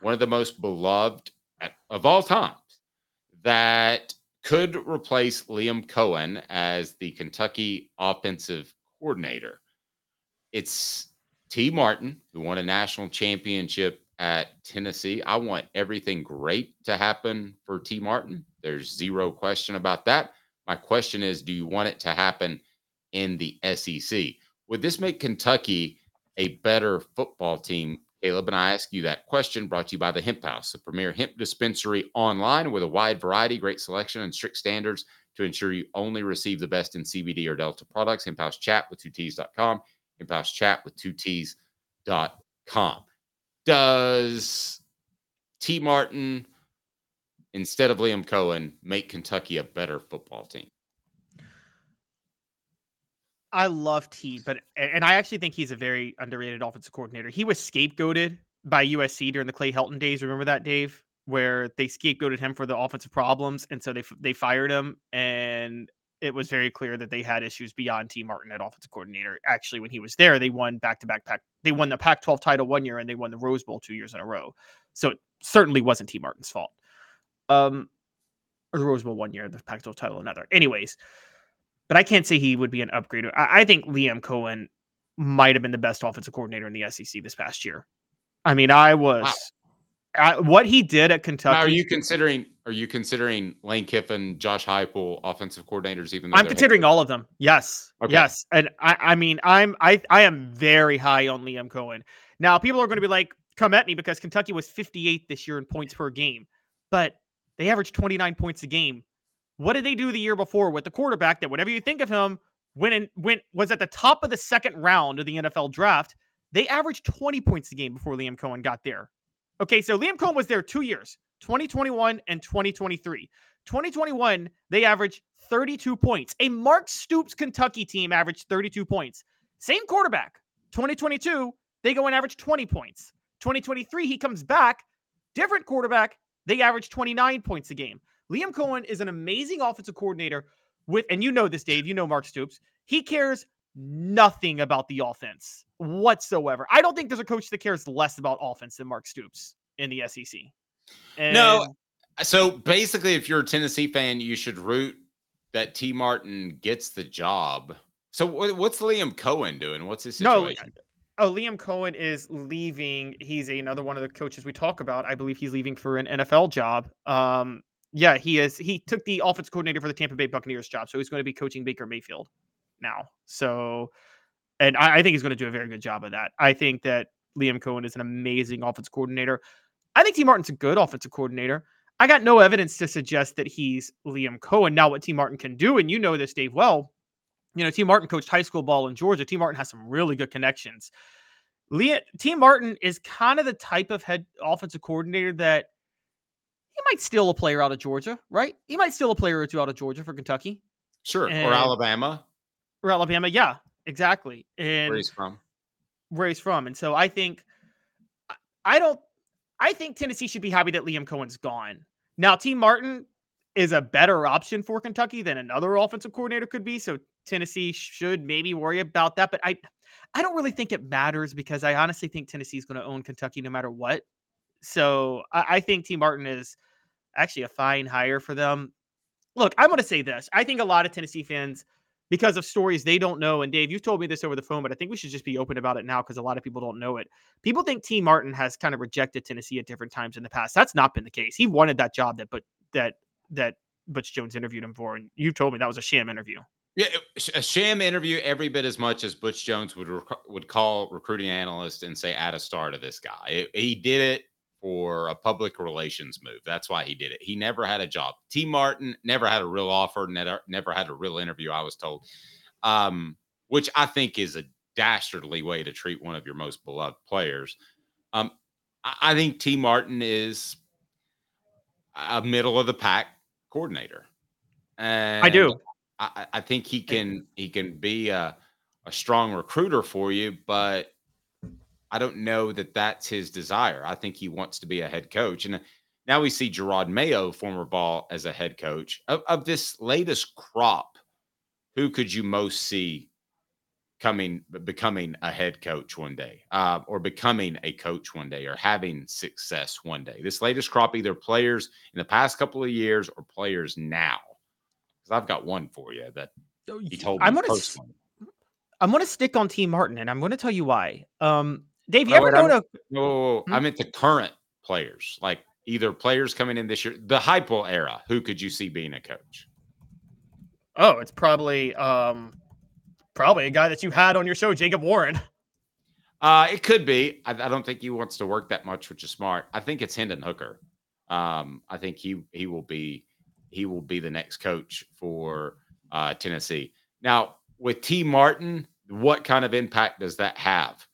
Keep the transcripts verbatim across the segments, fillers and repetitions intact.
one of the most beloved of all time, that could replace Liam Coen as the Kentucky offensive coordinator. It's Tee Martin, who won a national championship at Tennessee. I want everything great to happen for Tee Martin. There's zero question about that. My question is, do you want it to happen in the S E C? Would this make Kentucky a better football team? Caleb, and I ask you that question, brought to you by the Hemp House, the premier hemp dispensary online with a wide variety, great selection, and strict standards to ensure you only receive the best in C B D or Delta products. Hemp House Chat with two T's dot com. Hemp House Chat with two T's dot com. Does Tee Martin, instead of Liam Coen, make Kentucky a better football team? I love T, but and I actually think he's a very underrated offensive coordinator. He was scapegoated by U S C during the Clay Helton days. Remember that, Dave, where they scapegoated him for the offensive problems, and so they they fired him. And it was very clear that they had issues beyond Tee Martin at offensive coordinator. Actually, when he was there, they won back to back pack. They won the Pac twelve title one year, and they won the Rose Bowl two years in a row. So it certainly wasn't Tee Martin's fault. Um, or the Rose Bowl one year, the Pac twelve title another. Anyways. But I can't say he would be an upgrade. I think Liam Coen might have been the best offensive coordinator in the S E C this past year. I mean, I was wow. I, what he did at Kentucky. Now, are you considering? Are you considering Lane Kiffin, Josh Heupel, offensive coordinators? Even though I'm considering all of them. Yes, okay. Yes, and I, I mean, I'm I I am very high on Liam Coen. Now, people are going to be like, "Come at me," because Kentucky was fifty-eighth this year in points per game, but they averaged twenty-nine points a game. What did they do the year before with the quarterback that, whatever you think of him, went and went was at the top of the second round of the N F L draft? They averaged twenty points a game before Liam Coen got there. Okay, so Liam Coen was there two years, twenty twenty-one and twenty twenty-three. twenty twenty-one, they averaged thirty-two points. A Mark Stoops Kentucky team averaged thirty-two points. Same quarterback. twenty twenty-two, they go and average twenty points. twenty twenty-three, he comes back. Different quarterback, they average twenty-nine points a game. Liam Coen is an amazing offensive coordinator with, and you know this, Dave, you know Mark Stoops. He cares nothing about the offense whatsoever. I don't think there's a coach that cares less about offense than Mark Stoops in the S E C. And no. So basically, if you're a Tennessee fan, you should root that Tee Martin gets the job. So what's Liam Coen doing? What's his situation? No, Oh, Liam Coen is leaving. He's another one of the coaches we talk about. I believe he's leaving for an N F L job. Um, Yeah, he is. He took the offensive coordinator for the Tampa Bay Buccaneers job, so he's going to be coaching Baker Mayfield now. So, and I, I think he's going to do a very good job of that. I think that Liam Coen is an amazing offensive coordinator. I think Tee Martin's a good offensive coordinator. I got no evidence to suggest that he's Liam Coen. Now, what Tee Martin can do, and you know this, Dave, well, you know, Tee Martin coached high school ball in Georgia. Tee Martin has some really good connections. Liam, Tee Martin is kind of the type of head offensive coordinator that he might steal a player out of Georgia, right? He might steal a player or two out of Georgia for Kentucky. Sure. And, or Alabama. Or Alabama, yeah. Exactly. And where he's from. Where he's from. And so I think I don't I think Tennessee should be happy that Liam Cohen's gone. Now, Tee Martin is a better option for Kentucky than another offensive coordinator could be. So Tennessee should maybe worry about that. But I I don't really think it matters because I honestly think Tennessee is going to own Kentucky no matter what. So I, I think Tee Martin is actually a fine hire for them. Look, I'm going to say this. I think a lot of Tennessee fans, because of stories they don't know, and Dave, you've told me this over the phone, but I think we should just be open about it now because a lot of people don't know it. People think Tee Martin has kind of rejected Tennessee at different times in the past. That's not been the case. He wanted that job that but that that Butch Jones interviewed him for, and you told me that was a sham interview. Yeah, a sham interview every bit as much as Butch Jones would rec- would call recruiting analysts and say, add a star to this guy. It, he did it for a public relations move. That's why he did it. He never had a job. Tee Martin never had a real offer, never, never had a real interview, I was told, um, which I think is a dastardly way to treat one of your most beloved players. Um, I, I think Tee Martin is a middle-of-the-pack coordinator. And I do. I, I think he can he can be a, a strong recruiter for you, but I don't know that that's his desire. I think he wants to be a head coach. And now we see Gerard Mayo, former Ball, as a head coach. Of, of this latest crop, who could you most see coming, becoming a head coach one day, uh, or becoming a coach one day, or having success one day? This latest crop, either players in the past couple of years or players now. Because I've got one for you that he told me I'm gonna personally. I'm going to stick on Tee Martin, and I'm going to tell you why. Um, Dave, you oh, ever known a? No, oh, hmm? I meant the current players, like either players coming in this year, the Heupel era. Who could you see being a coach? Oh, it's probably um, probably a guy that you had on your show, Jacob Warren. Uh, it could be. I, I don't think he wants to work that much, which is smart. I think it's Hendon Hooker. Um, I think he he will be he will be the next coach for uh, Tennessee. Now with Tee Martin, what kind of impact does that have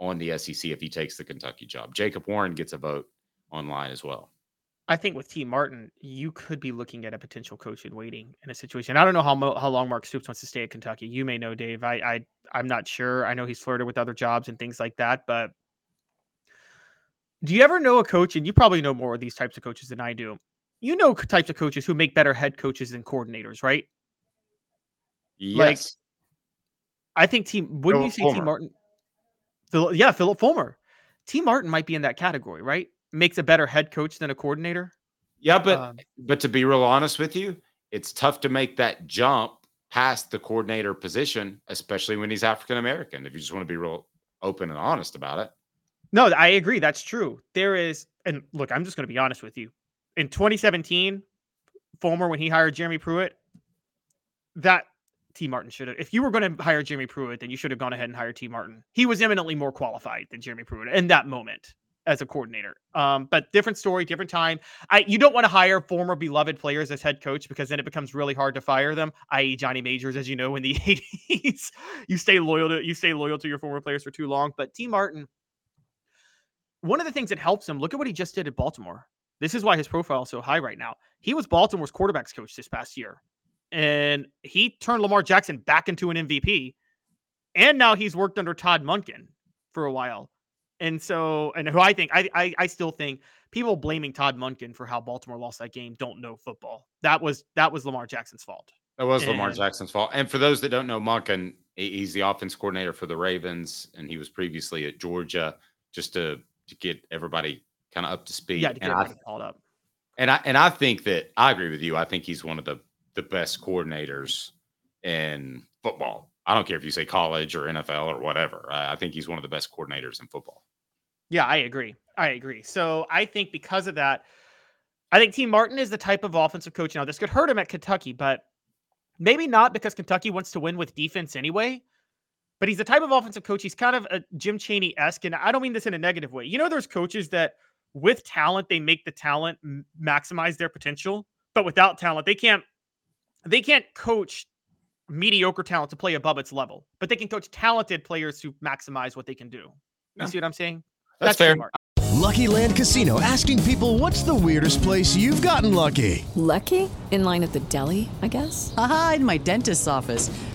on the S E C if he takes the Kentucky job? Jacob Warren gets a vote online as well. I think with Tee Martin, you could be looking at a potential coach in waiting in a situation. I don't know how mo- how long Mark Stoops wants to stay at Kentucky. You may know, Dave. I, I, I'm not sure. I know he's flirted with other jobs and things like that, but do you ever know a coach, and you probably know more of these types of coaches than I do, you know types of coaches who make better head coaches than coordinators, right? Yes. Like, I think Tee, wouldn't Phillip you say Fulmer. Tee Martin? Phil, yeah, Phillip Fulmer. Tee Martin might be in that category, right? Makes a better head coach than a coordinator. Yeah, but um, but to be real honest with you, it's tough to make that jump past the coordinator position, especially when he's African American, if you just want to be real open and honest about it. No, I agree. That's true. There is, and look, I'm just going to be honest with you. In twenty seventeen, Fulmer, when he hired Jeremy Pruitt, that Tee Martin should have. If you were going to hire Jeremy Pruitt, then you should have gone ahead and hired Tee Martin. He was eminently more qualified than Jeremy Pruitt in that moment as a coordinator. Um, but different story, different time. I you don't want to hire former beloved players as head coach because then it becomes really hard to fire them. that is. Johnny Majors, as you know, in the eighties, you stay loyal to you stay loyal to your former players for too long. But Tee Martin, one of the things that helps him, look at what he just did at Baltimore. This is why his profile is so high right now. He was Baltimore's quarterbacks coach this past year. And he turned Lamar Jackson back into an M V P. And now he's worked under Todd Monken for a while. And so, and who I think, I, I I still think people blaming Todd Monken for how Baltimore lost that game don't know football. That was, that was Lamar Jackson's fault. That was and, Lamar Jackson's fault. And for those that don't know, Monken, he's the offense coordinator for the Ravens. And he was previously at Georgia, just to, to get everybody kind of up to speed. Yeah, to get and everybody I, called up. And I, and I think that, I agree with you. I think he's one of the, the best coordinators in football. I don't care if you say college or N F L or whatever. Uh, I think he's one of the best coordinators in football. Yeah, I agree. I agree. So I think because of that, I think Tee Martin is the type of offensive coach. Now, this could hurt him at Kentucky, but maybe not because Kentucky wants to win with defense anyway. But he's the type of offensive coach. He's kind of a Jim Chaney-esque, and I don't mean this in a negative way. You know, there's coaches that with talent, they make the talent maximize their potential, but without talent, they can't They can't coach mediocre talent to play above its level, but they can coach talented players who maximize what they can do. You yeah. see what I'm saying? That's, That's fair. Smart. Lucky Land Casino, asking people, what's the weirdest place you've gotten lucky? Lucky? In line at the deli, I guess? Aha, in my dentist's office.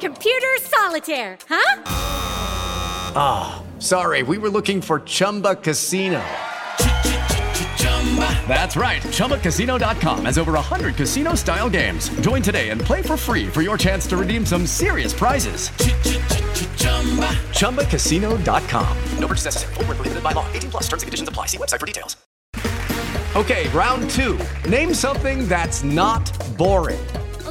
Computer solitaire, huh? Ah, oh, sorry. We were looking for Chumba Casino. That's right. Chumba Casino dot com has over one hundred casino-style games. Join today and play for free for your chance to redeem some serious prizes. Chumba Casino dot com. No purchase necessary. Void where prohibited by law. eighteen plus. Terms and conditions apply. See website for details. Okay, round two. Name something that's not boring. A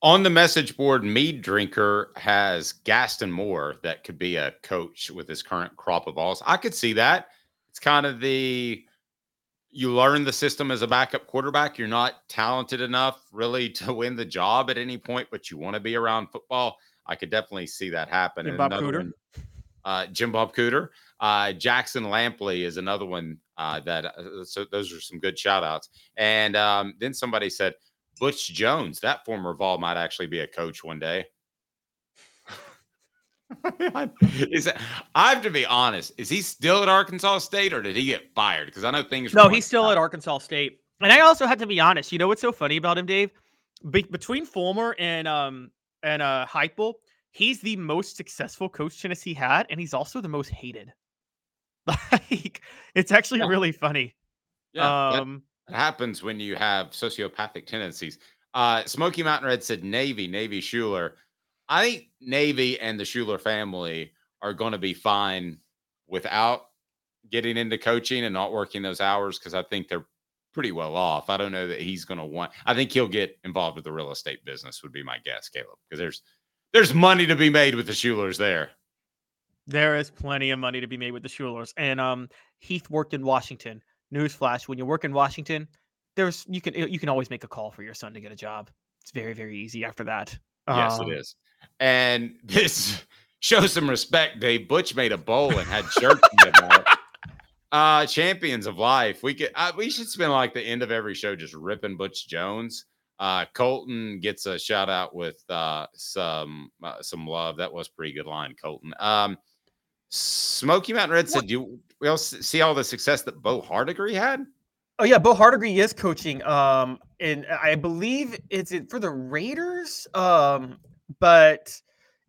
on the message board, Mead Drinker has Gaston Moore that could be a coach with his current crop of balls. I could see that. It's kind of the, you learn the system as a backup quarterback. You're not talented enough really to win the job at any point, but you want to be around football. I could definitely see that happen. Jim Bob Cooter. One, uh, Jim Bob Cooter. Uh, Jackson Lampley is another one uh, that, uh, so those are some good shout outs. And um, then somebody said, Butch Jones, that former Vol, might actually be a coach one day. Is that, I have to be honest. Is he still at Arkansas State, or did he get fired? Because I know things. No, he's still out at Arkansas State. And I also have to be honest. You know what's so funny about him, Dave? Be- between Fulmer and um and uh Heupel, he's the most successful coach Tennessee had, and he's also the most hated. Like, it's actually yeah. really funny. Yeah. Um, yeah. It happens when you have sociopathic tendencies. Uh, Smoky Mountain Red said Navy, Navy Shuler. I think Navy and the Shuler family are going to be fine without getting into coaching and not working those hours, because I think they're pretty well off. I don't know that he's going to want – I think he'll get involved with the real estate business would be my guess, Caleb, because there's there's money to be made with the Shulers there. There is plenty of money to be made with the Shulers. And um, Heath worked in Washington. Newsflash: when you work in Washington, there's you can you can always make a call for your son to get a job. It's very, very easy after that. Yes, um, it is. And this shows some respect, Dave. Butch made a bowl and had jerky about it. Uh, champions of life. We could uh, we should spend like the end of every show just ripping Butch Jones. Uh, Colton gets a shout out with uh, some uh, some love. That was a pretty good line, Colton. Um, Smoky Mountain Red said, "Do we all see all the success that Bo Hardegree had?" Oh yeah, Bo Hardegree is coaching, um, and I believe it's for the Raiders. Um, but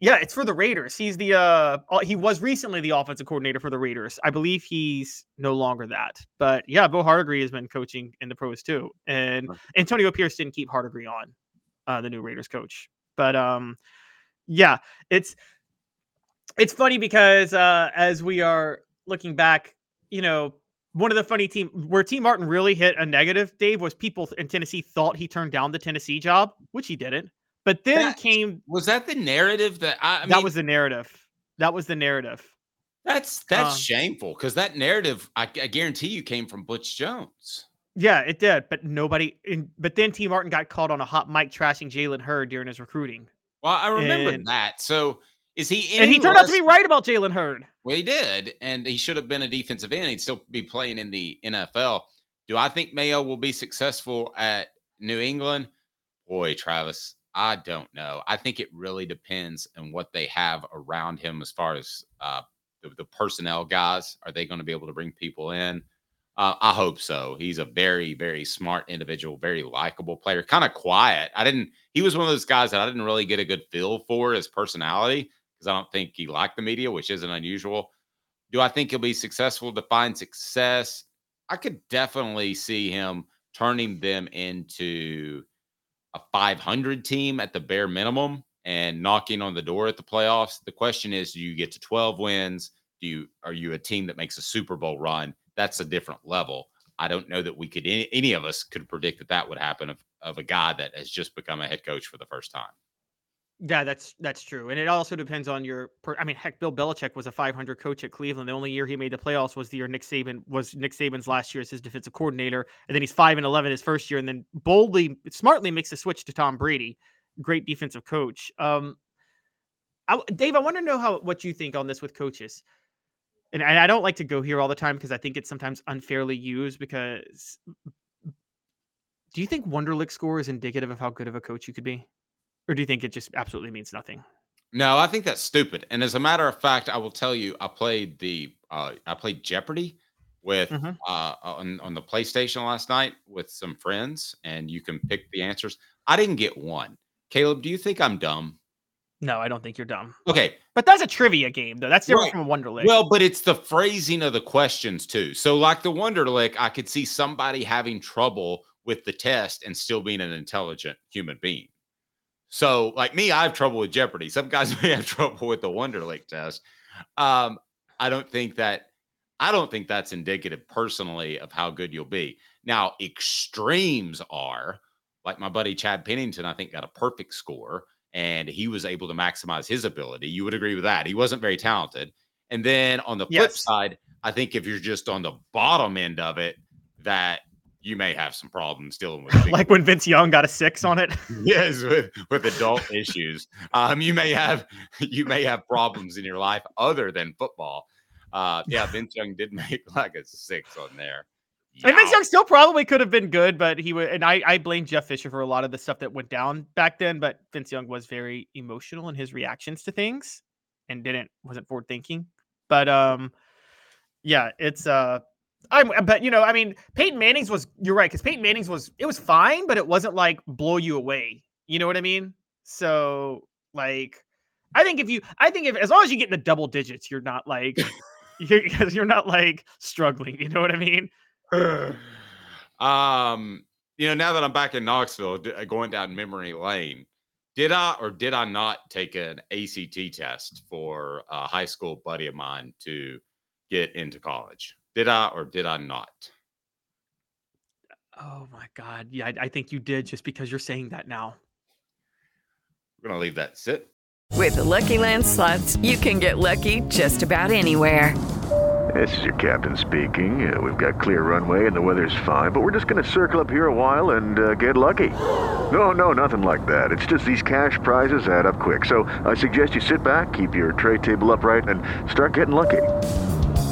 yeah, it's for the Raiders. He's the uh, he was recently the offensive coordinator for the Raiders. I believe he's no longer that. But yeah, Bo Hardegree has been coaching in the pros too, and Antonio Pierce didn't keep Hardegree on, uh, the new Raiders coach. But um, yeah, it's. It's funny because uh, as we are looking back, you know, one of the funny team where Tee Martin really hit a negative, Dave, was people in Tennessee thought he turned down the Tennessee job, which he didn't. But then that, came was that the narrative that I, I that mean, was the narrative. That was the narrative. That's that's uh, shameful, because that narrative, I, I guarantee you, came from Butch Jones. Yeah, it did. But nobody. In, but then Tee Martin got caught on a hot mic trashing Jalen Hurd during his recruiting. Well, I remember and, that. So. Is he in and he turned less... out to be right about Jalen Hurd. Well, he did, and he should have been a defensive end. He'd still be playing in the N F L. Do I think Mayo will be successful at New England? Boy, Travis, I don't know. I think it really depends on what they have around him as far as uh, the, the personnel guys. Are they going to be able to bring people in? Uh, I hope so. He's a very, very smart individual, very likable player, kind of quiet. I didn't. He was one of those guys that I didn't really get a good feel for his personality, because I don't think he liked the media, which isn't unusual. Do I think he'll be successful to find success? I could definitely see him turning them into a five hundred team at the bare minimum and knocking on the door at the playoffs. The question is, do you get to twelve wins? Do you are you a team that makes a Super Bowl run? That's a different level. I don't know that we could any, any of us could predict that that would happen of, of a guy that has just become a head coach for the first time. Yeah, that's that's true. And it also depends on your per, I mean, heck, Bill Belichick was a five hundred coach at Cleveland. The only year he made the playoffs was the year Nick Saban was Nick Saban's last year as his defensive coordinator. And then he's five and eleven his first year and then boldly, smartly makes the switch to Tom Brady. Great defensive coach. Um, I, Dave, I want to know how what you think on this with coaches. And I don't like to go here all the time because I think it's sometimes unfairly used because do you think Wonderlic score is indicative of how good of a coach you could be? Or do you think it just absolutely means nothing? No, I think that's stupid. And as a matter of fact, I will tell you, I played the, uh, I played Jeopardy with, mm-hmm. uh, on, on the PlayStation last night with some friends and you can pick the answers. I didn't get one. Caleb, do you think I'm dumb? No, I don't think you're dumb. Okay. But that's a trivia game, though. That's different right. from a Wonderlic. Well, but it's the phrasing of the questions, too. So, like the Wonderlic, I could see somebody having trouble with the test and still being an intelligent human being. So, like me, I have trouble with Jeopardy. Some guys may have trouble with the Wonderlic test. Um, I don't think that I don't think that's indicative personally of how good you'll be. Now, extremes are, like my buddy Chad Pennington, I think, got a perfect score. And he was able to maximize his ability. You would agree with that. He wasn't very talented. And then on the yes. flip side, I think if you're just on the bottom end of it, that you may have some problems dealing with people. Like when Vince Young got a six on it. Yes, with, with adult issues. Um, you may have you may have problems in your life other than football. Uh, yeah, Vince Young did make like a six on there. Yeah. And Vince Young still probably could have been good, but he would, and I, I blame Jeff Fisher for a lot of the stuff that went down back then. But Vince Young was very emotional in his reactions to things, and didn't wasn't forward thinking. But um, yeah, it's uh, I'm but you know, I mean, Peyton Manning's was you're right because Peyton Manning's was it was fine, but it wasn't like blow you away. You know what I mean? So like, I think if you, I think if as long as you get in the double digits, you're not like you're you're not like struggling. You know what I mean? um, you know, now that I'm back in Knoxville, d- going down memory lane, did I or did I not take an A C T test for a high school buddy of mine to get into college? Did I or did I not? Oh my God. Yeah, I, I think you did just because you're saying that now. We're going to leave that sit. With the Lucky Land Slots, you can get lucky just about anywhere. This is your captain speaking. Uh, we've got clear runway and the weather's fine, but we're just going to circle up here a while and uh, get lucky. No, no, nothing like that. It's just these cash prizes add up quick. So I suggest you sit back, keep your tray table upright, and start getting lucky.